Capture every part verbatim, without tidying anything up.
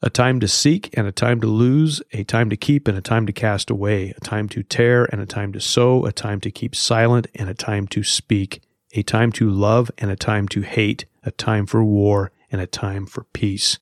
a time to seek and a time to lose, a time to keep and a time to cast away, a time to tear and a time to sow, a time to keep silent and a time to speak, a time to love and a time to hate, a time for war and a time for peace."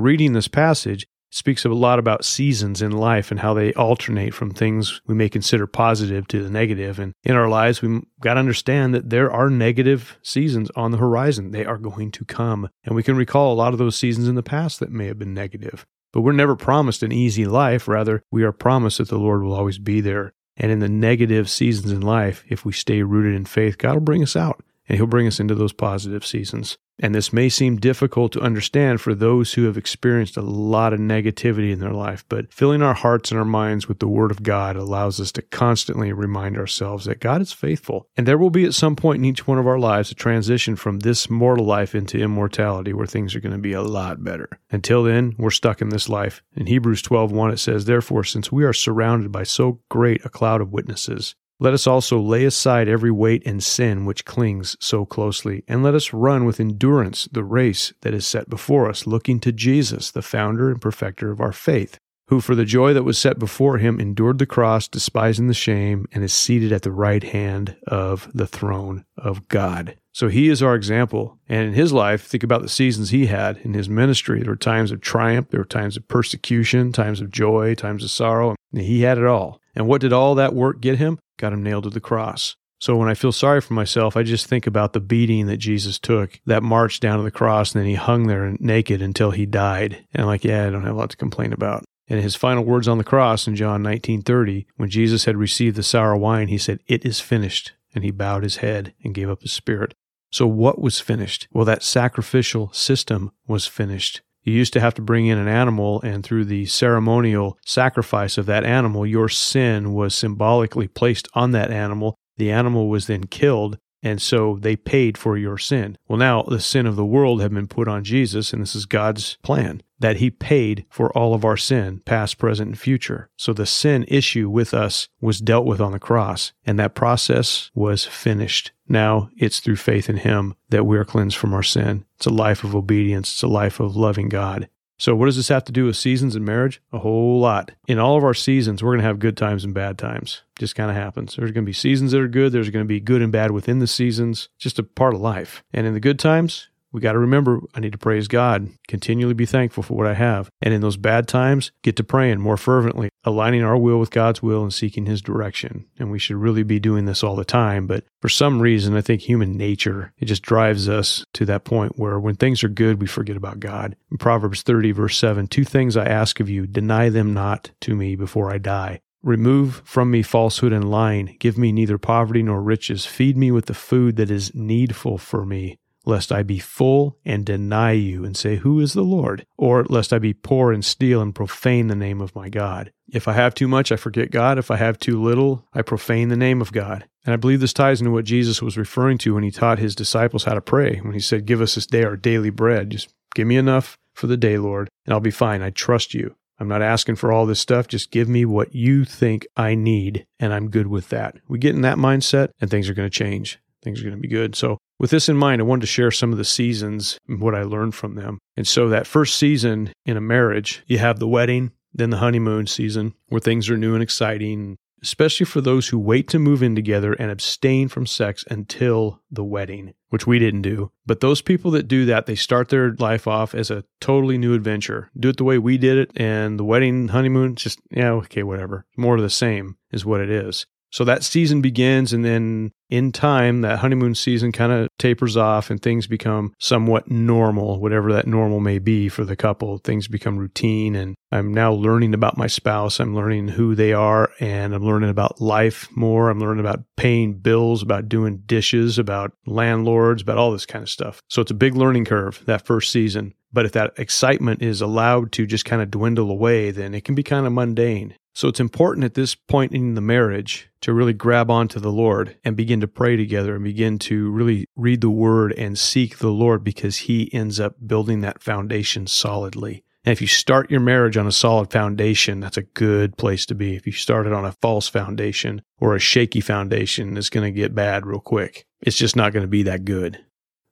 Reading this passage speaks a lot about seasons in life and how they alternate from things we may consider positive to the negative. And in our lives, we've got to understand that there are negative seasons on the horizon. They are going to come. And we can recall a lot of those seasons in the past that may have been negative. But we're never promised an easy life. Rather, we are promised that the Lord will always be there. And in the negative seasons in life, if we stay rooted in faith, God will bring us out. And He'll bring us into those positive seasons. And this may seem difficult to understand for those who have experienced a lot of negativity in their life, but filling our hearts and our minds with the Word of God allows us to constantly remind ourselves that God is faithful. And there will be at some point in each one of our lives a transition from this mortal life into immortality where things are going to be a lot better. Until then, we're stuck in this life. In Hebrews twelve one, it says, "Therefore, since we are surrounded by so great a cloud of witnesses, let us also lay aside every weight and sin which clings so closely, and let us run with endurance the race that is set before us, looking to Jesus, the founder and perfecter of our faith, who for the joy that was set before him endured the cross, despising the shame, and is seated at the right hand of the throne of God." So he is our example. And in his life, think about the seasons he had in his ministry. There were times of triumph, there were times of persecution, times of joy, times of sorrow. And he had it all. And what did all that work get him? Got him nailed to the cross. So when I feel sorry for myself, I just think about the beating that Jesus took, that march down to the cross, and then he hung there naked until he died. And I'm like, yeah, I don't have a lot to complain about. And his final words on the cross in John nineteen thirty, when Jesus had received the sour wine, he said, "It is finished." And he bowed his head and gave up his spirit. So what was finished? Well, that sacrificial system was finished. You used to have to bring in an animal, and through the ceremonial sacrifice of that animal, your sin was symbolically placed on that animal. The animal was then killed, and so they paid for your sin. Well, now the sin of the world had been put on Jesus, and this is God's plan, that he paid for all of our sin, past, present, and future. So the sin issue with us was dealt with on the cross, and that process was finished. Now it's through faith in him that we are cleansed from our sin. It's a life of obedience. It's a life of loving God. So what does this have to do with seasons in marriage? A whole lot. In all of our seasons, we're going to have good times and bad times. It just kind of happens. There's going to be seasons that are good. There's going to be good and bad within the seasons. Just a part of life. And in the good times, we got to remember, I need to praise God, continually be thankful for what I have. And in those bad times, get to praying more fervently, aligning our will with God's will and seeking his direction. And we should really be doing this all the time. But for some reason, I think human nature, it just drives us to that point where when things are good, we forget about God. In Proverbs thirty, verse seven, "Two things I ask of you, deny them not to me before I die. Remove from me falsehood and lying. Give me neither poverty nor riches. Feed me with the food that is needful for me, lest I be full and deny you and say, 'Who is the Lord?' Or lest I be poor and steal and profane the name of my God." If I have too much, I forget God. If I have too little, I profane the name of God. And I believe this ties into what Jesus was referring to when he taught his disciples how to pray, when he said, "Give us this day our daily bread." Just give me enough for the day, Lord, and I'll be fine. I trust you. I'm not asking for all this stuff. Just give me what you think I need, and I'm good with that. We get in that mindset, and things are going to change. Things are going to be good. So with this in mind, I wanted to share some of the seasons and what I learned from them. And so that first season in a marriage, you have the wedding, then the honeymoon season where things are new and exciting, especially for those who wait to move in together and abstain from sex until the wedding, which we didn't do. But those people that do that, they start their life off as a totally new adventure. Do it the way we did it, and the wedding, honeymoon, just, yeah, okay, whatever. More of the same is what it is. So that season begins, and then in time, that honeymoon season kind of tapers off and things become somewhat normal, whatever that normal may be for the couple. Things become routine, and I'm now learning about my spouse. I'm learning who they are, and I'm learning about life more. I'm learning about paying bills, about doing dishes, about landlords, about all this kind of stuff. So it's a big learning curve, that first season. But if that excitement is allowed to just kind of dwindle away, then it can be kind of mundane. So it's important at this point in the marriage to really grab onto the Lord and begin to pray together and begin to really read the Word and seek the Lord, because He ends up building that foundation solidly. And if you start your marriage on a solid foundation, that's a good place to be. If you start it on a false foundation or a shaky foundation, it's going to get bad real quick. It's just not going to be that good.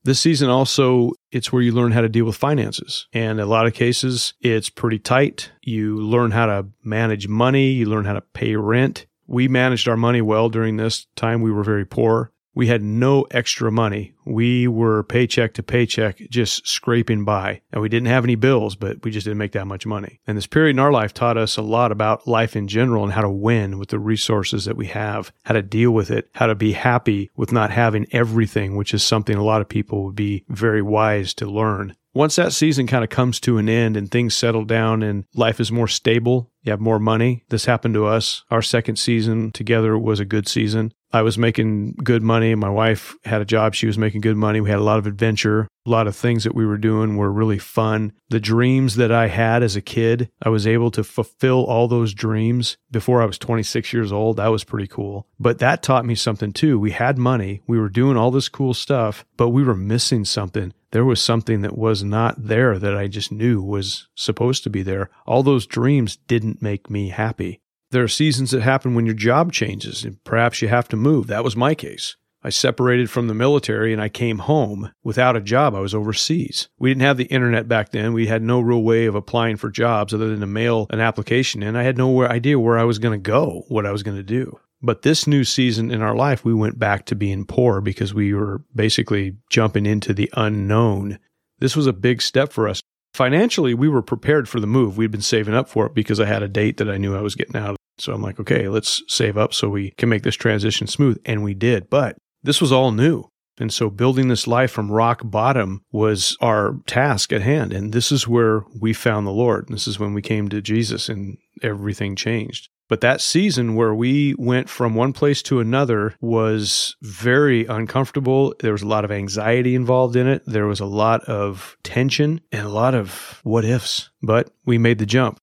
This season also, it's where you learn how to deal with finances. And in a lot of cases, it's pretty tight. You learn how to manage money. You learn how to pay rent. We managed our money well during this time. We were very poor. We had no extra money. We were paycheck to paycheck, just scraping by. And we didn't have any bills, but we just didn't make that much money. And this period in our life taught us a lot about life in general and how to win with the resources that we have, how to deal with it, how to be happy with not having everything, which is something a lot of people would be very wise to learn. Once that season kind of comes to an end and things settle down and life is more stable, you have more money. This happened to us. Our second season together was a good season. I was making good money. My wife had a job. She was making good money. We had a lot of adventure. A lot of things that we were doing were really fun. The dreams that I had as a kid, I was able to fulfill all those dreams before I was twenty-six years old. That was pretty cool. But that taught me something too. We had money. We were doing all this cool stuff, but we were missing something. There was something that was not there that I just knew was supposed to be there. All those dreams didn't make me happy. There are seasons that happen when your job changes and perhaps you have to move. That was my case. I separated from the military and I came home without a job. I was overseas. We didn't have the internet back then. We had no real way of applying for jobs other than to mail an application in. I had no idea where I was going to go, what I was going to do. But this new season in our life, we went back to being poor because we were basically jumping into the unknown. This was a big step for us. Financially, we were prepared for the move. We'd been saving up for it because I had a date that I knew I was getting out of. So I'm like, okay, let's save up so we can make this transition smooth. And we did. But this was all new. And so building this life from rock bottom was our task at hand. And this is where we found the Lord. This is when we came to Jesus and everything changed. But that season where we went from one place to another was very uncomfortable. There was a lot of anxiety involved in it. There was a lot of tension and a lot of what ifs, but we made the jump.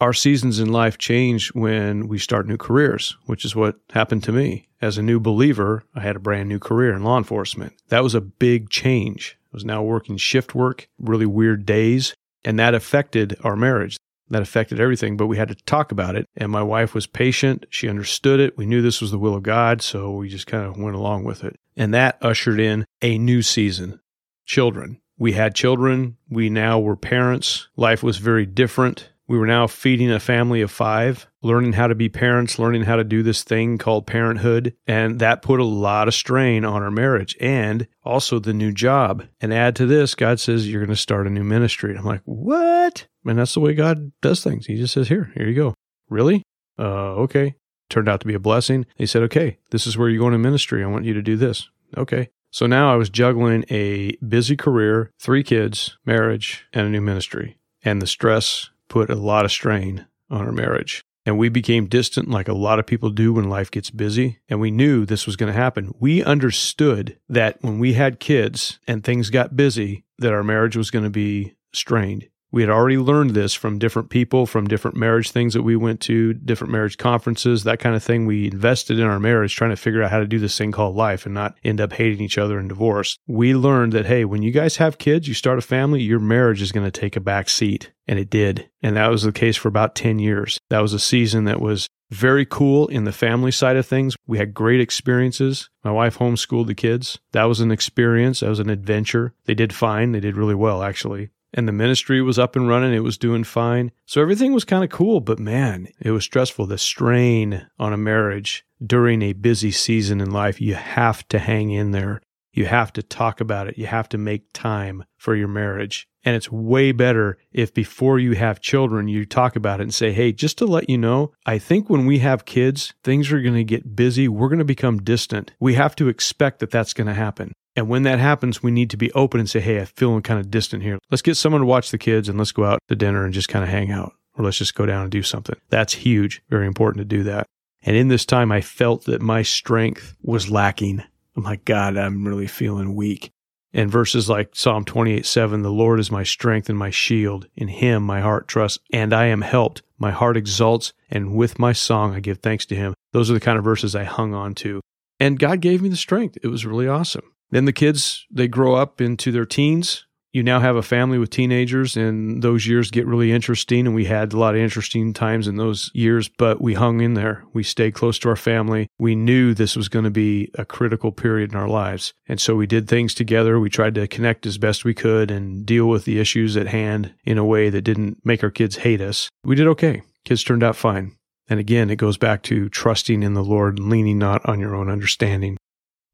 Our seasons in life change when we start new careers, which is what happened to me. As a new believer, I had a brand new career in law enforcement. That was a big change. I was now working shift work, really weird days, and that affected our marriage. That affected everything, but we had to talk about it. And my wife was patient. She understood it. We knew this was the will of God, so we just kind of went along with it. And that ushered in a new season. Children. We had children. We now were parents. Life was very different. We were now feeding a family of five, learning how to be parents, learning how to do this thing called parenthood. And that put a lot of strain on our marriage and also the new job. And add to this, God says, you're going to start a new ministry. And I'm like, what? And that's the way God does things. He just says, here, here you go. Really? Uh, okay. Turned out to be a blessing. He said, okay, this is where you're going to ministry. I want you to do this. Okay. So now I was juggling a busy career, three kids, marriage, and a new ministry. And the stress put a lot of strain on our marriage. And we became distant like a lot of people do when life gets busy. And we knew this was going to happen. We understood that when we had kids and things got busy, that our marriage was going to be strained. We had already learned this from different people, from different marriage things that we went to, different marriage conferences, that kind of thing. We invested in our marriage trying to figure out how to do this thing called life and not end up hating each other and divorced. We learned that, hey, when you guys have kids, you start a family, your marriage is going to take a back seat. And it did. And that was the case for about ten years. That was a season that was very cool in the family side of things. We had great experiences. My wife homeschooled the kids. That was an experience. That was an adventure. They did fine. They did really well, actually. And the ministry was up and running. It was doing fine. So everything was kind of cool, but man, it was stressful. The strain on a marriage during a busy season in life, you have to hang in there. You have to talk about it. You have to make time for your marriage. And it's way better if before you have children, you talk about it and say, hey, just to let you know, I think when we have kids, things are going to get busy. We're going to become distant. We have to expect that that's going to happen. And when that happens, we need to be open and say, hey, I'm feeling kind of distant here. Let's get someone to watch the kids and let's go out to dinner and just kind of hang out. Or let's just go down and do something. That's huge. Very important to do that. And in this time, I felt that my strength was lacking. I'm like, God, I'm really feeling weak. And verses like Psalm twenty-eight seven, the Lord is my strength and my shield. In him my heart trusts, and I am helped. My heart exalts, and with my song I give thanks to him. Those are the kind of verses I hung on to. And God gave me the strength. It was really awesome. Then the kids, they grow up into their teens. You now have a family with teenagers, and those years get really interesting, and we had a lot of interesting times in those years, but we hung in there. We stayed close to our family. We knew this was going to be a critical period in our lives, and so we did things together. We tried to connect as best we could and deal with the issues at hand in a way that didn't make our kids hate us. We did okay. Kids turned out fine. And again, it goes back to trusting in the Lord and leaning not on your own understanding.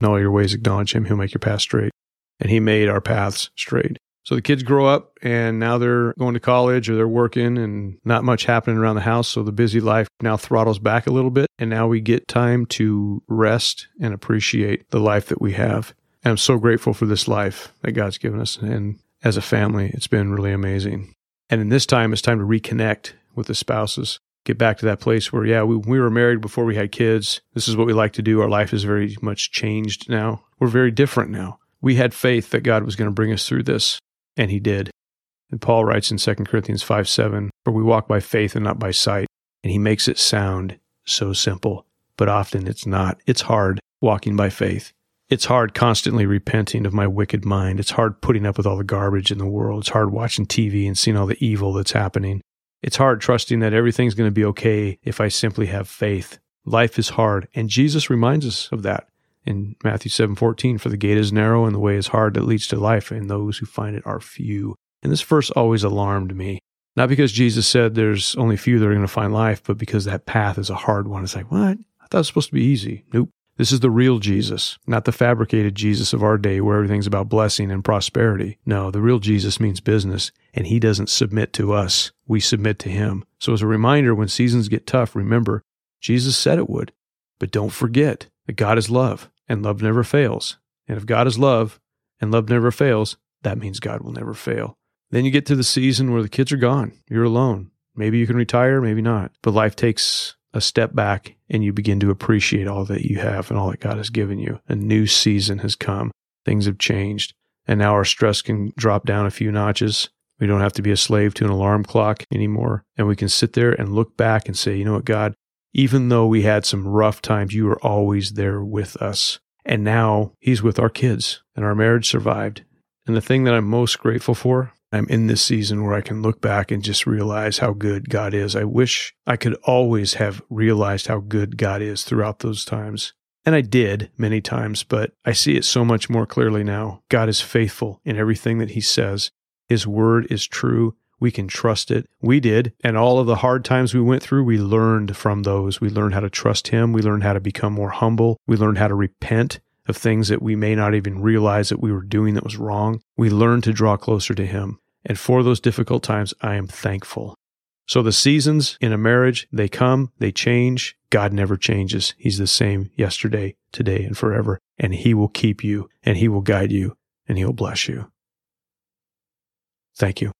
In all your ways acknowledge him, he'll make your path straight. And he made our paths straight. So the kids grow up, and now they're going to college or they're working, and not much happening around the house. So the busy life now throttles back a little bit, and now we get time to rest and appreciate the life that we have. And I'm so grateful for this life that God's given us. And as a family, it's been really amazing. And in this time, it's time to reconnect with the spouses. Get back to that place where, yeah, we, we were married before we had kids. This is what we like to do. Our life is very much changed now. We're very different now. We had faith that God was going to bring us through this. And he did. And Paul writes in Second Corinthians five seven, for we walk by faith and not by sight. And he makes it sound so simple, but often it's not. It's hard walking by faith. It's hard constantly repenting of my wicked mind. It's hard putting up with all the garbage in the world. It's hard watching T V and seeing all the evil that's happening. It's hard trusting that everything's going to be okay if I simply have faith. Life is hard. And Jesus reminds us of that. In Matthew seven fourteen, for the gate is narrow and the way is hard that leads to life, and those who find it are few. And this verse always alarmed me. Not because Jesus said there's only few that are going to find life, but because that path is a hard one. It's like, what? I thought it was supposed to be easy. Nope. This is the real Jesus, not the fabricated Jesus of our day where everything's about blessing and prosperity. No, the real Jesus means business, and he doesn't submit to us. We submit to him. So as a reminder, when seasons get tough, remember, Jesus said it would. But don't forget that God is love. And love never fails. And if God is love and love never fails, that means God will never fail. Then you get to the season where the kids are gone. You're alone. Maybe you can retire, maybe not. But life takes a step back and you begin to appreciate all that you have and all that God has given you. A new season has come. Things have changed. And now our stress can drop down a few notches. We don't have to be a slave to an alarm clock anymore. And we can sit there and look back and say, you know what, God, even though we had some rough times, you were always there with us. And now he's with our kids and our marriage survived. And the thing that I'm most grateful for, I'm in this season where I can look back and just realize how good God is. I wish I could always have realized how good God is throughout those times. And I did many times, but I see it so much more clearly now. God is faithful in everything that he says. His word is true. We can trust it. We did. And all of the hard times we went through, we learned from those. We learned how to trust him. We learned how to become more humble. We learned how to repent of things that we may not even realize that we were doing that was wrong. We learned to draw closer to him. And for those difficult times, I am thankful. So the seasons in a marriage, they come, they change. God never changes. He's the same yesterday, today, and forever. And he will keep you, and he will guide you, and he'll bless you. Thank you.